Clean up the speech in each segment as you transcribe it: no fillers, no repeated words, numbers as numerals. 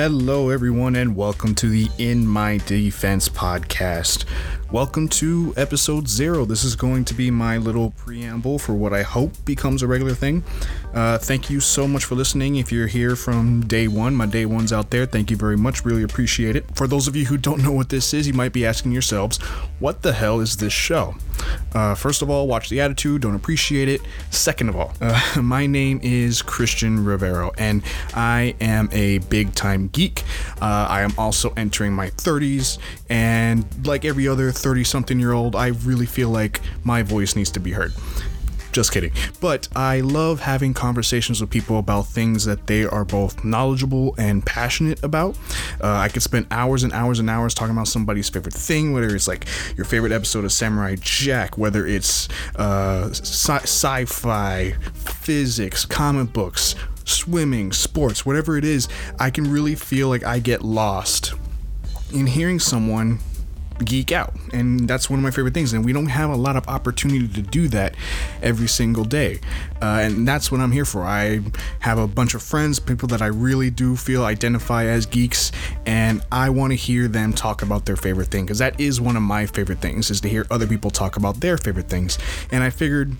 Hello everyone and welcome to the In My Defense podcast. Welcome to episode 0. This is going to be my little preamble for what I hope becomes a regular thing. Thank you so much for listening. If you're here from day one, my day one's out there. Thank you very much. Really appreciate it. For those of you who don't know what this is, you might be asking yourselves, what the hell is this show? First of all, watch the attitude, don't appreciate it. Second of all, my name is Christian Rivero and I am a big time geek. I am also entering my 30s, and like every other 30 something year old, I really feel like my voice needs to be heard. Just kidding. But I love having conversations with people about things that they are both knowledgeable and passionate about. I could spend hours and hours and hours talking about somebody's favorite thing, whether it's like your favorite episode of Samurai Jack, whether it's sci-fi, physics, comic books, swimming, sports, whatever it is. I can really feel like I get lost in hearing someone geek out, and that's one of my favorite things, and we don't have a lot of opportunity to do that every single day, and that's what I'm here for. I have a bunch of friends, people that I really do feel identify as geeks, and I want to hear them talk about their favorite thing, because that is one of my favorite things, is to hear other people talk about their favorite things. And I figured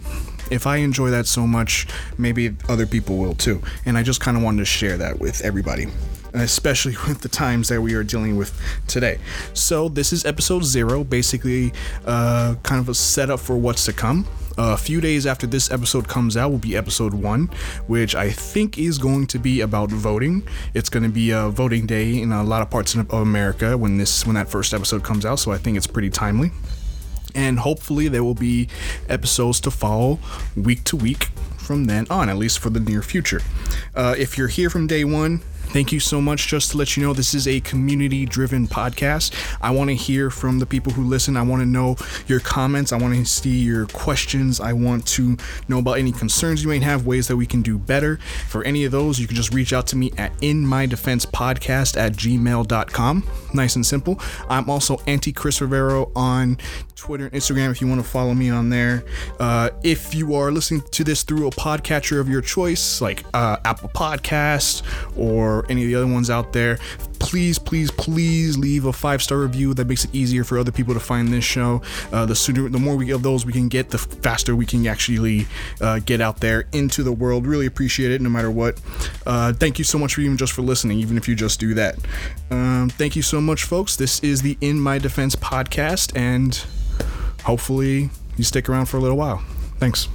if I enjoy that so much, maybe other people will too, and I just kind of wanted to share that with everybody, especially with the times that we are dealing with today. So this is episode 0, basically kind of a setup for what's to come. A few days after this episode comes out will be episode 1, which I think is going to be about voting. It's going to be a voting day in a lot of parts of America when that first episode comes out, so I think it's pretty timely. And hopefully there will be episodes to follow week to week from then on, at least for the near future. If you're here from day one, thank you so much. Just to let you know, this is a community-driven podcast. I want to hear from the people who listen. I want to know your comments. I want to see your questions. I want to know about any concerns you may have, ways that we can do better. For any of those, you can just reach out to me at inmydefensepodcast@gmail.com. Nice and simple. I'm also Anti-Chris Rivero on Twitter and Instagram if you want to follow me on there. If you are listening to this through a podcatcher of your choice, like Apple Podcasts or any of the other ones out there, please leave a 5-star review. That makes it easier for other people to find this show. The more we of those we can get, the faster we can actually get out there into the world. Really appreciate it no matter what. Thank you so much for even just for listening, even if you just do that. Thank you so much, folks. This is the In My Defense podcast, and hopefully you stick around for a little while. Thanks.